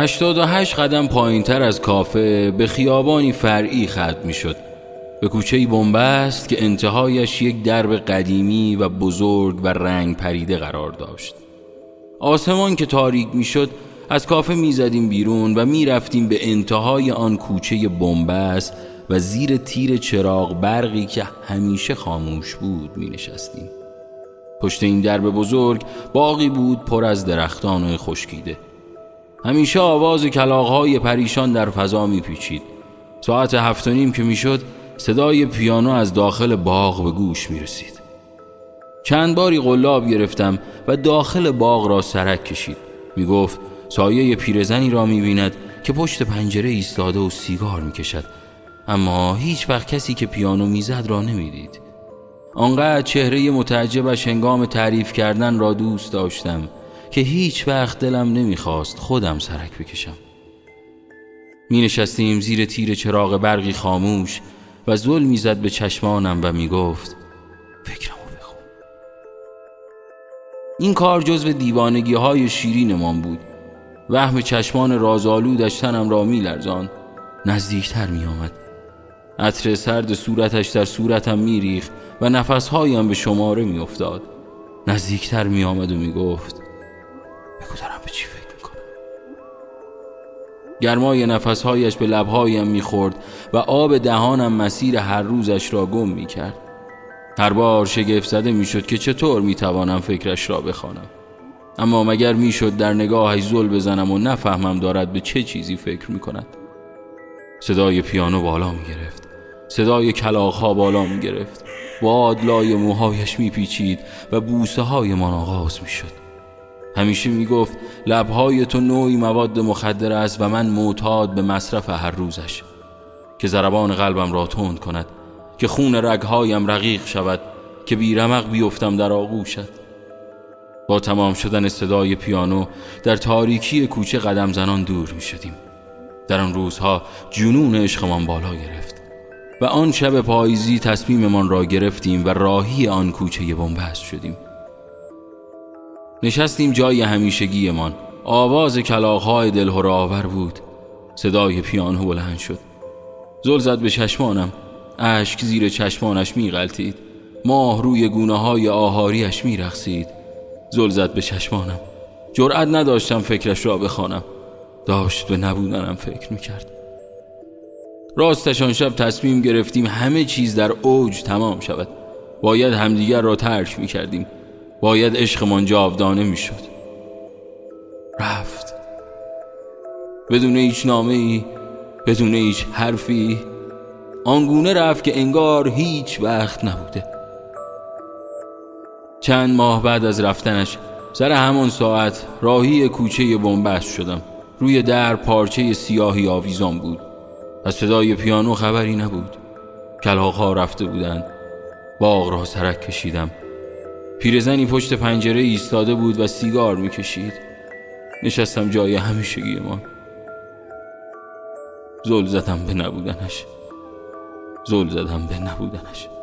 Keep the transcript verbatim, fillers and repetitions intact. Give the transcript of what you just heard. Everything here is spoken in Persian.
هشتاد و هشت قدم پایینتر از کافه به خیابانی فرعی ختم می شد، به کوچه‌ای بنبست که انتهایش یک درب قدیمی و بزرگ و رنگ پریده قرار داشت. آسمان که تاریک می شد از کافه می زدیم بیرون و می رفتیم به انتهای آن کوچه بنبست و زیر تیر چراغ برقی که همیشه خاموش بود می نشستیم. پشت این درب بزرگ باغی بود پر از درختان خشکیده. همیشه آواز کلاغ‌های پریشان در فضا میپیچید. ساعت هفت و نیم که میشد صدای پیانو از داخل باغ به گوش میرسید. چند باری قلاب گرفتم و داخل باغ را سرک کشید. میگفت سایه پیرزنی را میبیند که پشت پنجره ایستاده و سیگار میکشد، اما هیچ وقت کسی که پیانو میزد را نمیدید. آنقدر چهره متعجبش هنگام تعریف کردن را دوست داشتم که هیچ وقت دلم نمیخواست خودم سرک بکشم. می نشستیم زیر تیر چراغ برقی خاموش و زل می زد به چشمانم و می گفت فکرمو بخون. این کار جزو دیوانگی های شیرین من بود. وهم چشمان رازآلودش تنم را می لرزان. نزدیکتر می آمد. عطر سرد صورتش در صورتم می ریخت و نفسهایم به شماره می افتاد. نزدیکتر می آمد و می گفت بگو دارم به چی فکر میکنم. گرمای نفسهایش به لبهایم میخورد و آب دهانم مسیر هر روزش را گم میکرد. هر بار شگفت زده میشد که چطور میتوانم فکرش را بخوانم، اما مگر میشد در نگاهش زل بزنم و نفهمم دارد به چه چیزی فکر میکند. صدای پیانو بالا میگرفت، صدای کلاغها بالا میگرفت، باد لای موهایش میپیچید و بوسه های من آغاز میشد. همیشه میگفت لبهای تو نوعی مواد مخدر است و من معتاد به مصرف هر روزش، که ضربان قلبم را تند کند، که خون رگهایم رقیق شود، که بیرمق بیفتم در آغوشت. با تمام شدن صدای پیانو در تاریکی کوچه قدم زنان دور میشدیم. در آن روزها جنون عشقمان بالا گرفت و آن شب پاییزی تصمیممان را گرفتیم و راهی آن کوچه بنبست شدیم. نشستیم جای همیشگی من. آواز کلاغ‌های دلهره‌آور بود. صدای پیانو بلند شد. زل زد به چشمانم. اشک زیر چشمانش می‌غلتید. ماه روی گونه‌های آهاریش می‌رقصید. زل زد به چشمانم. جرأت نداشتم فکرش را بخوانم. داشت به نبودنم فکر می‌کرد. راستش آن شب تصمیم گرفتیم همه چیز در اوج تمام شود. باید همدیگر را ترک می‌کردیم. باید عشقمان جاودانه می شد. رفت بدون هیچ نامه‌ای، بدون هیچ حرفی. آنگونه رفت که انگار هیچ وقت نبوده. چند ماه بعد از رفتنش سر همان ساعت راهی کوچه بنبست شدم. روی در پارچه سیاهی آویزان بود. از صدای پیانو خبری نبود. کلاغ‌ها رفته بودند. باغ را سرک کشیدم. پیرزنی پشت پنجره ایستاده بود و سیگار میکشید. نشستم جای همیشگی ما. زل زدم به نبودنش. زل زدم به نبودنش.